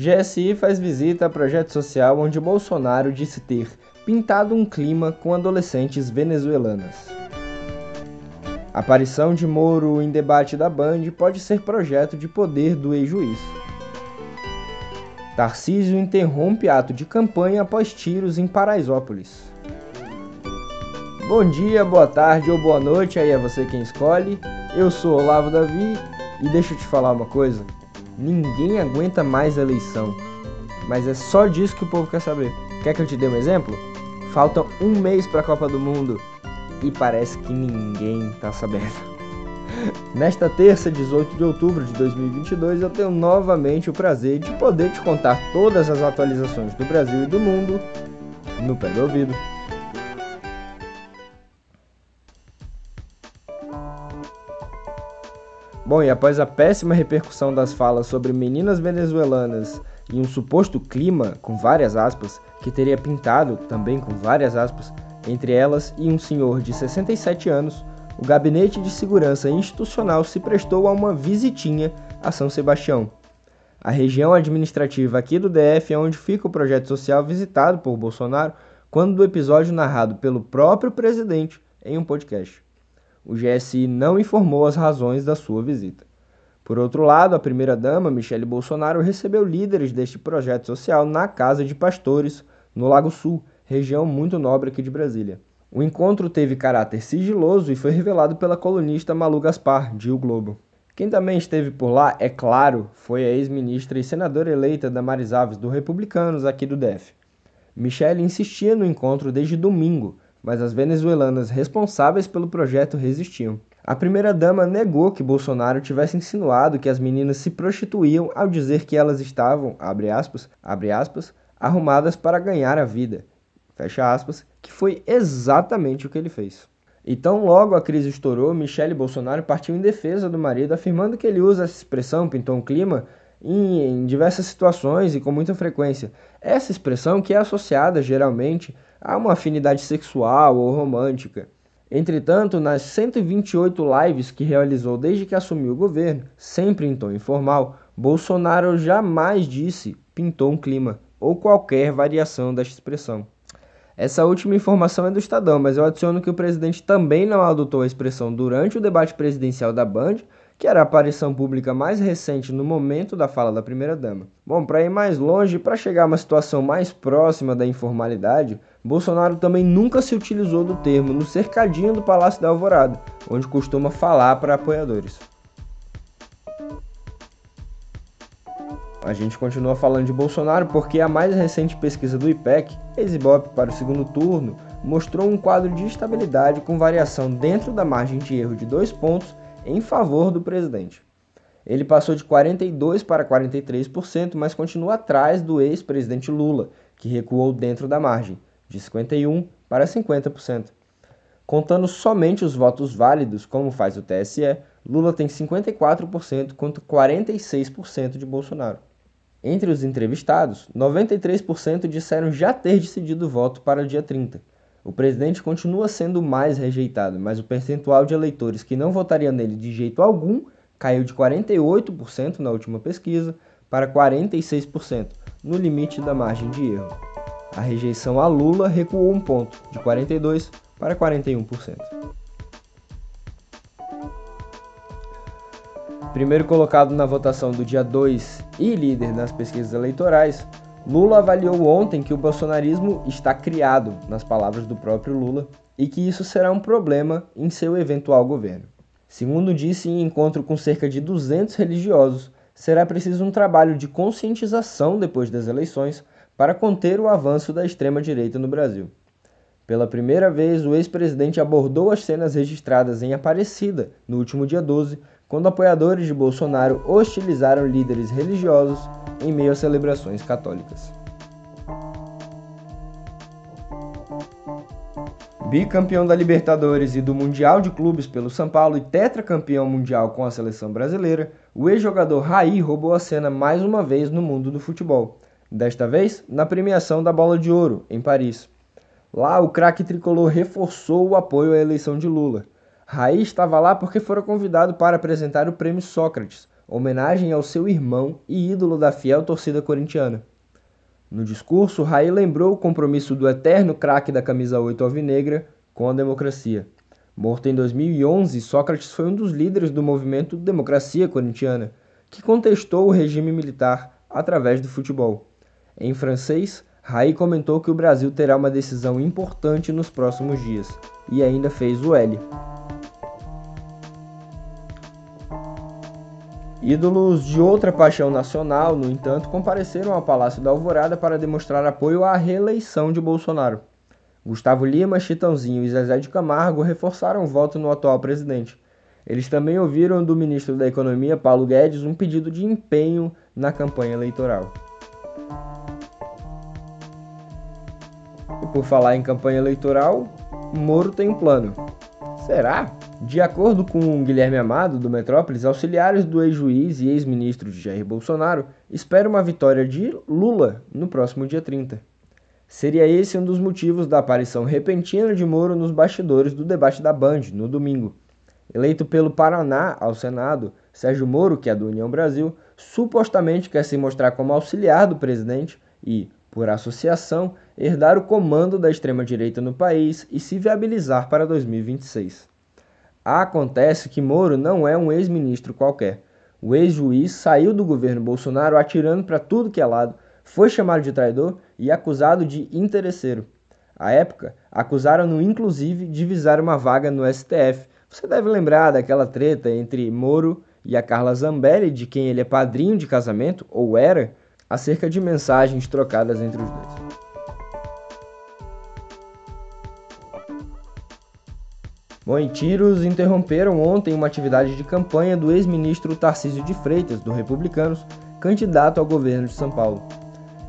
GSI faz visita a projeto social onde Bolsonaro disse ter pintado um clima com adolescentes venezuelanas. A aparição de Moro em debate da Band pode ser projeto de poder do ex-juiz. Tarcísio interrompe ato de campanha após tiros em Paraisópolis. Bom dia, boa tarde ou boa noite, aí é você quem escolhe. Eu sou Olavo Davi e deixa eu te falar uma coisa. Ninguém aguenta mais a eleição. Mas é só disso que o povo quer saber. Quer que eu te dê um exemplo? Falta um mês para a Copa do Mundo e parece que ninguém tá sabendo. Nesta terça, 18 de outubro de 2022, eu tenho novamente o prazer de poder te contar todas as atualizações do Brasil e do mundo no pé do ouvido. Bom, e após a péssima repercussão das falas sobre meninas venezuelanas e um suposto clima, com várias aspas, que teria pintado, também com várias aspas, entre elas e um senhor de 67 anos, o Gabinete de Segurança Institucional se prestou a uma visitinha a São Sebastião. A região administrativa aqui do DF é onde fica o projeto social visitado por Bolsonaro quando do episódio narrado pelo próprio presidente em um podcast. O GSI não informou as razões da sua visita. Por outro lado, a primeira-dama, Michelle Bolsonaro, recebeu líderes deste projeto social na Casa de Pastores, no Lago Sul, região muito nobre aqui de Brasília. O encontro teve caráter sigiloso e foi revelado pela colunista Malu Gaspar, de O Globo. Quem também esteve por lá, é claro, foi a ex-ministra e senadora eleita Damaris Alves, do Republicanos, aqui do DF. Michelle insistia no encontro desde domingo, mas as venezuelanas responsáveis pelo projeto resistiam. A primeira-dama negou que Bolsonaro tivesse insinuado que as meninas se prostituíam ao dizer que elas estavam, abre aspas, arrumadas para ganhar a vida, fecha aspas, que foi exatamente o que ele fez. E tão logo a crise estourou, Michelle Bolsonaro partiu em defesa do marido, afirmando que ele usa essa expressão, pintou um clima, em diversas situações e com muita frequência. Essa expressão que é associada geralmente há uma afinidade sexual ou romântica. Entretanto, nas 128 lives que realizou desde que assumiu o governo, sempre em tom informal, Bolsonaro jamais disse pintou um clima ou qualquer variação desta expressão. Essa última informação é do Estadão, mas eu adiciono que o presidente também não adotou a expressão durante o debate presidencial da Band, que era a aparição pública mais recente no momento da fala da primeira-dama. Bom, para ir mais longe, para chegar a uma situação mais próxima da informalidade, Bolsonaro também nunca se utilizou do termo no cercadinho do Palácio da Alvorada, onde costuma falar para apoiadores. A gente continua falando de Bolsonaro porque a mais recente pesquisa do IPEC, Exibop para o segundo turno, mostrou um quadro de estabilidade com variação dentro da margem de erro de 2 pontos, em favor do presidente. Ele passou de 42% para 43%, mas continua atrás do ex-presidente Lula, que recuou dentro da margem, de 51% para 50%. Contando somente os votos válidos, como faz o TSE, Lula tem 54% contra 46% de Bolsonaro. Entre os entrevistados, 93% disseram já ter decidido o voto para o dia 30%. O presidente continua sendo o mais rejeitado, mas o percentual de eleitores que não votaria nele de jeito algum caiu de 48% na última pesquisa para 46%, no limite da margem de erro. A rejeição a Lula recuou 1 ponto, de 42% para 41%. Primeiro colocado na votação do dia 2 e líder nas pesquisas eleitorais, Lula avaliou ontem que o bolsonarismo está criado, nas palavras do próprio Lula, e que isso será um problema em seu eventual governo. Segundo disse em encontro com cerca de 200 religiosos, será preciso um trabalho de conscientização depois das eleições para conter o avanço da extrema-direita no Brasil. Pela primeira vez, o ex-presidente abordou as cenas registradas em Aparecida, no último dia 12, quando apoiadores de Bolsonaro hostilizaram líderes religiosos em meio a celebrações católicas. Bicampeão da Libertadores e do Mundial de Clubes pelo São Paulo e tetracampeão mundial com a seleção brasileira, o ex-jogador Raí roubou a cena mais uma vez no mundo do futebol, desta vez na premiação da Bola de Ouro, em Paris. Lá, o craque tricolor reforçou o apoio à eleição de Lula. Raí estava lá porque fora convidado para apresentar o prêmio Sócrates, homenagem ao seu irmão e ídolo da fiel torcida corintiana. No discurso, Raí lembrou o compromisso do eterno craque da camisa 8 alvinegra com a democracia. Morto em 2011, Sócrates foi um dos líderes do movimento Democracia Corintiana, que contestou o regime militar através do futebol. Em francês, Raí comentou que o Brasil terá uma decisão importante nos próximos dias, e ainda fez o L. Ídolos de outra paixão nacional, no entanto, compareceram ao Palácio da Alvorada para demonstrar apoio à reeleição de Bolsonaro. Gustavo Lima, Chitãozinho e Zezé de Camargo reforçaram o voto no atual presidente. Eles também ouviram do ministro da Economia, Paulo Guedes, um pedido de empenho na campanha eleitoral. E por falar em campanha eleitoral, Moro tem um plano. Será? De acordo com Guilherme Amado, do Metrópoles, auxiliares do ex-juiz e ex-ministro de Jair Bolsonaro esperam uma vitória de Lula no próximo dia 30. Seria esse um dos motivos da aparição repentina de Moro nos bastidores do debate da Band, no domingo. Eleito pelo Paraná ao Senado, Sérgio Moro, que é do União Brasil, supostamente quer se mostrar como auxiliar do presidente e, por associação, herdar o comando da extrema-direita no país e se viabilizar para 2026. Acontece que Moro não é um ex-ministro qualquer. O ex-juiz saiu do governo Bolsonaro atirando para tudo que é lado, foi chamado de traidor e acusado de interesseiro. À época, acusaram-no inclusive de visar uma vaga no STF. Você deve lembrar daquela treta entre Moro e a Carla Zambelli, de quem ele é padrinho de casamento, ou era, acerca de mensagens trocadas entre os dois. Bom, e tiros interromperam ontem uma atividade de campanha do ex-ministro Tarcísio de Freitas, do Republicanos, candidato ao governo de São Paulo.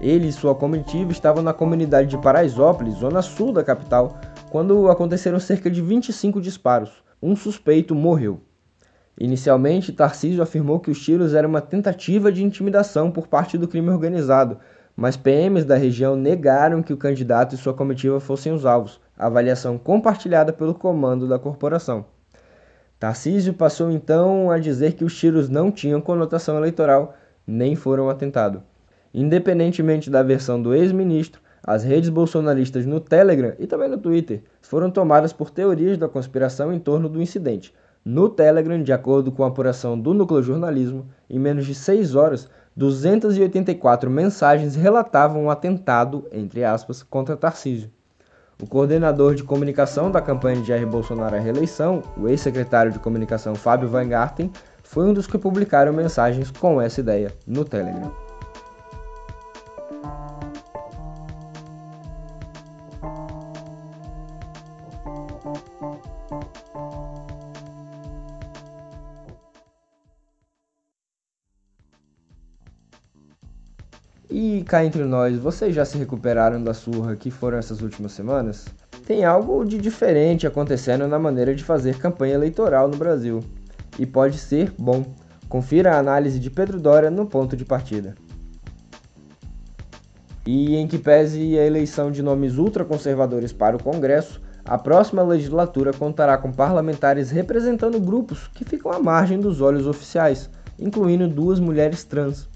Ele e sua comitiva estavam na comunidade de Paraisópolis, zona sul da capital, quando aconteceram cerca de 25 disparos. Um suspeito morreu. Inicialmente, Tarcísio afirmou que os tiros eram uma tentativa de intimidação por parte do crime organizado, mas PMs da região negaram que o candidato e sua comitiva fossem os alvos, avaliação compartilhada pelo comando da corporação. Tarcísio passou então a dizer que os tiros não tinham conotação eleitoral, nem foram atentado. Independentemente da versão do ex-ministro, as redes bolsonaristas no Telegram e também no Twitter foram tomadas por teorias da conspiração em torno do incidente. No Telegram, de acordo com a apuração do Núcleo Jornalismo, em menos de 6 horas, 284 mensagens relatavam um atentado, entre aspas, contra Tarcísio. O coordenador de comunicação da campanha de Jair Bolsonaro à reeleição, o ex-secretário de comunicação Fábio Vangarten, foi um dos que publicaram mensagens com essa ideia no Telegram. E cá entre nós, vocês já se recuperaram da surra que foram essas últimas semanas? Tem algo de diferente acontecendo na maneira de fazer campanha eleitoral no Brasil. E pode ser bom. Confira a análise de Pedro Dória no Ponto de Partida. E em que pese a eleição de nomes ultraconservadores para o Congresso, a próxima legislatura contará com parlamentares representando grupos que ficam à margem dos olhos oficiais, incluindo 2 mulheres trans.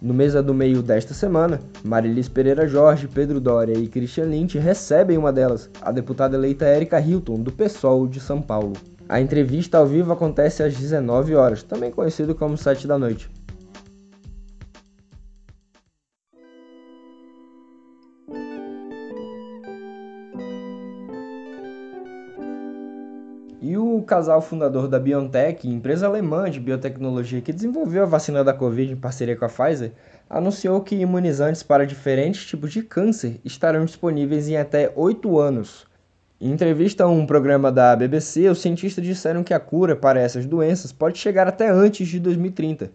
No Mesa do Meio desta semana, Marilys Pereira Jorge, Pedro Dória e Christian Lynch recebem uma delas, a deputada eleita Erika Hilton, do PSOL de São Paulo. A entrevista ao vivo acontece às 19 horas, também conhecido como 7 da noite. E o casal fundador da BioNTech, empresa alemã de biotecnologia que desenvolveu a vacina da Covid em parceria com a Pfizer, anunciou que imunizantes para diferentes tipos de câncer estarão disponíveis em até 8 anos. Em entrevista a um programa da BBC, os cientistas disseram que a cura para essas doenças pode chegar até antes de 2030.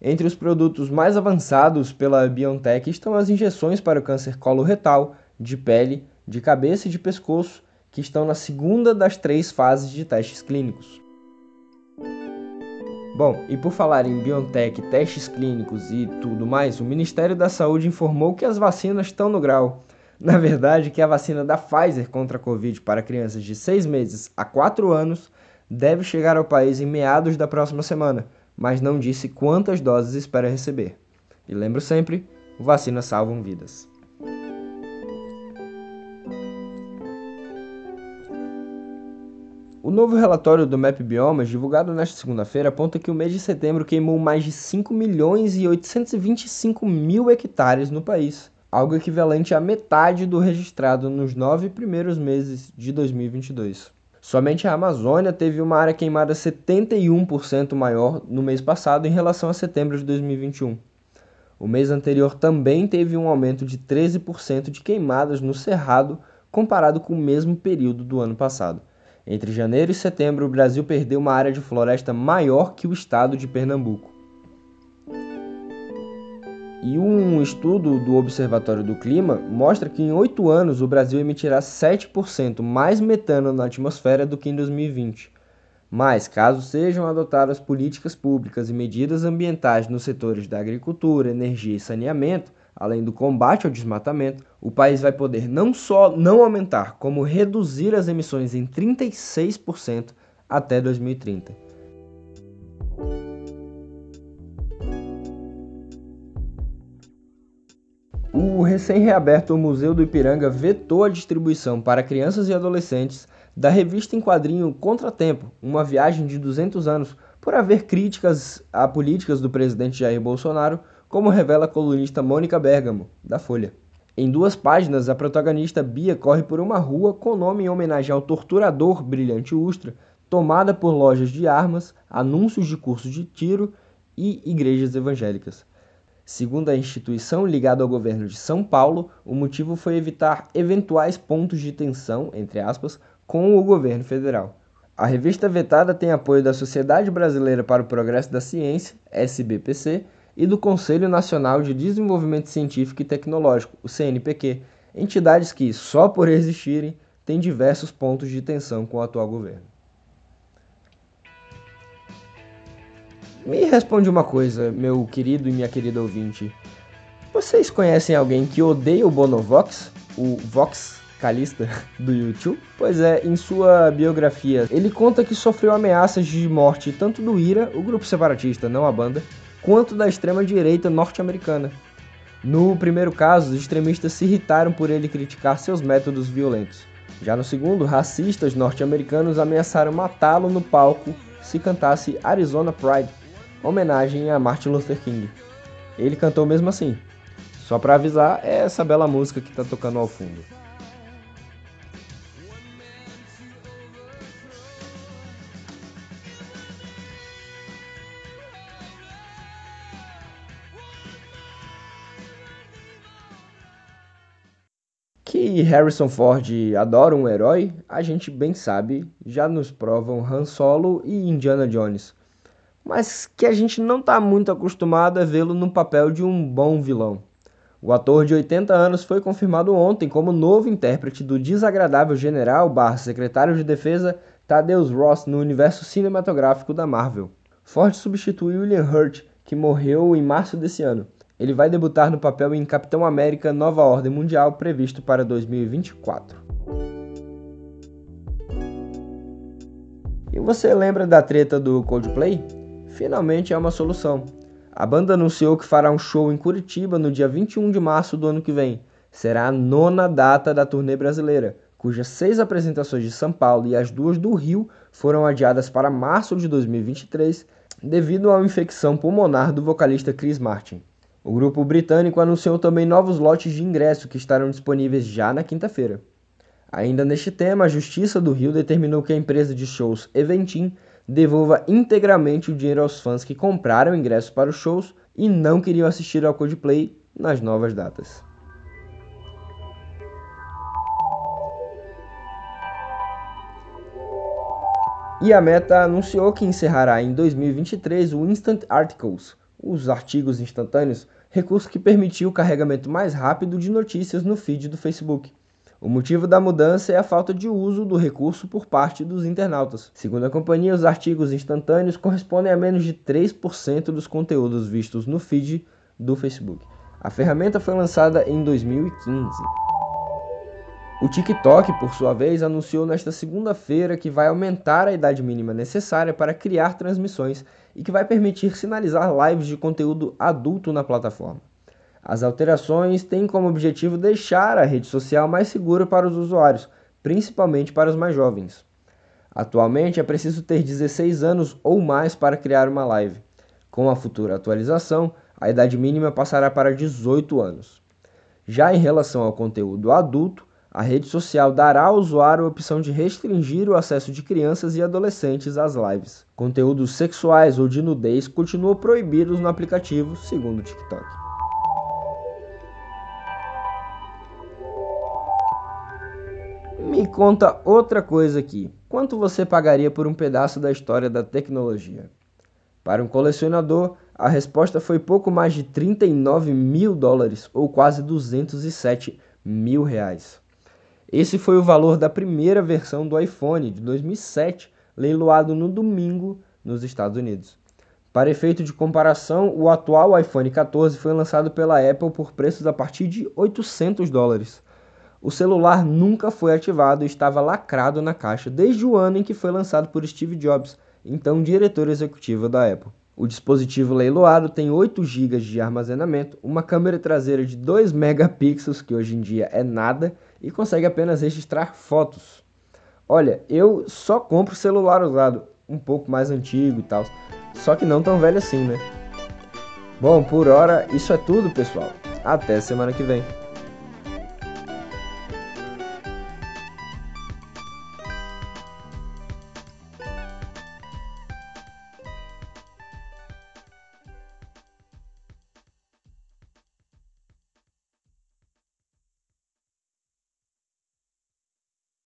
Entre os produtos mais avançados pela BioNTech estão as injeções para o câncer coloretal, de pele, de cabeça e de pescoço, que estão na segunda das 3 fases de testes clínicos. Bom, e por falar em BioNTech, testes clínicos e tudo mais, o Ministério da Saúde informou que as vacinas estão no grau. Na verdade, que a vacina da Pfizer contra a Covid para crianças de 6 meses a 4 anos deve chegar ao país em meados da próxima semana, mas não disse quantas doses espera receber. E lembro sempre, vacinas salvam vidas. O novo relatório do Map Biomas, divulgado nesta segunda-feira, aponta que o mês de setembro queimou mais de 5 milhões e 825 mil hectares no país, algo equivalente à metade do registrado nos 9 primeiros meses de 2022. Somente a Amazônia teve uma área queimada 71% maior no mês passado em relação a setembro de 2021. O mês anterior também teve um aumento de 13% de queimadas no Cerrado comparado com o mesmo período do ano passado. Entre janeiro e setembro, o Brasil perdeu uma área de floresta maior que o estado de Pernambuco. E um estudo do Observatório do Clima mostra que em 8 anos o Brasil emitirá 7% mais metano na atmosfera do que em 2020. Mas, caso sejam adotadas políticas públicas e medidas ambientais nos setores da agricultura, energia e saneamento, além do combate ao desmatamento, o país vai poder não só não aumentar, como reduzir as emissões em 36% até 2030. O recém-reaberto Museu do Ipiranga vetou a distribuição para crianças e adolescentes da revista em quadrinho Contratempo, uma viagem de 200 anos, por haver críticas a políticas do presidente Jair Bolsonaro, como revela a colunista Mônica Bergamo, da Folha. Em 2 páginas, a protagonista Bia corre por uma rua com nome em homenagem ao torturador Brilhante Ustra, tomada por lojas de armas, anúncios de cursos de tiro e igrejas evangélicas. Segundo a instituição ligada ao governo de São Paulo, o motivo foi evitar eventuais pontos de tensão, entre aspas, com o governo federal. A revista vetada tem apoio da Sociedade Brasileira para o Progresso da Ciência, SBPC, e do Conselho Nacional de Desenvolvimento Científico e Tecnológico, o CNPq, entidades que, só por existirem, têm diversos pontos de tensão com o atual governo. Me responde uma coisa, meu querido e minha querida ouvinte. Vocês conhecem alguém que odeia o Bonovox, o Vox Calista do YouTube? Pois é, em sua biografia, ele conta que sofreu ameaças de morte tanto do IRA, o grupo separatista, não a banda, quanto da extrema-direita norte-americana. No primeiro caso, os extremistas se irritaram por ele criticar seus métodos violentos. Já no segundo, racistas norte-americanos ameaçaram matá-lo no palco se cantasse Arizona Pride, homenagem a Martin Luther King. Ele cantou mesmo assim. Só pra avisar, é essa bela música que tá tocando ao fundo. Que Harrison Ford adora um herói, a gente bem sabe, já nos provam Han Solo e Indiana Jones. Mas que a gente não está muito acostumado a vê-lo no papel de um bom vilão. O ator de 80 anos foi confirmado ontem como novo intérprete do desagradável general / secretário de defesa Thaddeus Ross no universo cinematográfico da Marvel. Ford substitui William Hurt, que morreu em março desse ano. Ele vai debutar no papel em Capitão América Nova Ordem Mundial, previsto para 2024. E você lembra da treta do Coldplay? Finalmente há uma solução. A banda anunciou que fará um show em Curitiba no dia 21 de março do ano que vem. Será a 9ª data da turnê brasileira, cujas 6 apresentações de São Paulo e as 2 do Rio foram adiadas para março de 2023 devido à infecção pulmonar do vocalista Chris Martin. O grupo britânico anunciou também novos lotes de ingresso que estarão disponíveis já na quinta-feira. Ainda neste tema, a Justiça do Rio determinou que a empresa de shows Eventim devolva integralmente o dinheiro aos fãs que compraram ingressos para os shows e não queriam assistir ao Coldplay nas novas datas. E a Meta anunciou que encerrará em 2023 o Instant Articles, os artigos instantâneos, recurso que permitiu o carregamento mais rápido de notícias no feed do Facebook. O motivo da mudança é a falta de uso do recurso por parte dos internautas. Segundo a companhia, os artigos instantâneos correspondem a menos de 3% dos conteúdos vistos no feed do Facebook. A ferramenta foi lançada em 2015. O TikTok, por sua vez, anunciou nesta segunda-feira que vai aumentar a idade mínima necessária para criar transmissões e que vai permitir sinalizar lives de conteúdo adulto na plataforma. As alterações têm como objetivo deixar a rede social mais segura para os usuários, principalmente para os mais jovens. Atualmente é preciso ter 16 anos ou mais para criar uma live. Com a futura atualização, a idade mínima passará para 18 anos. Já em relação ao conteúdo adulto, a rede social dará ao usuário a opção de restringir o acesso de crianças e adolescentes às lives. Conteúdos sexuais ou de nudez continuam proibidos no aplicativo, segundo o TikTok. Me conta outra coisa aqui. Quanto você pagaria por um pedaço da história da tecnologia? Para um colecionador, a resposta foi pouco mais de US$ 39 mil ou quase R$ 207 mil. Esse foi o valor da primeira versão do iPhone de 2007, leiloado no domingo nos Estados Unidos. Para efeito de comparação, o atual iPhone 14 foi lançado pela Apple por preços a partir de US$ 800. O celular nunca foi ativado e estava lacrado na caixa desde o ano em que foi lançado por Steve Jobs, então diretor executivo da Apple. O dispositivo leiloado tem 8 GB de armazenamento, uma câmera traseira de 2 megapixels, que hoje em dia é nada, e consegue apenas registrar fotos. Olha, eu só compro celular usado, um pouco mais antigo e tal, só que não tão velho assim, né? Bom, por hora isso é tudo, pessoal. Até semana que vem.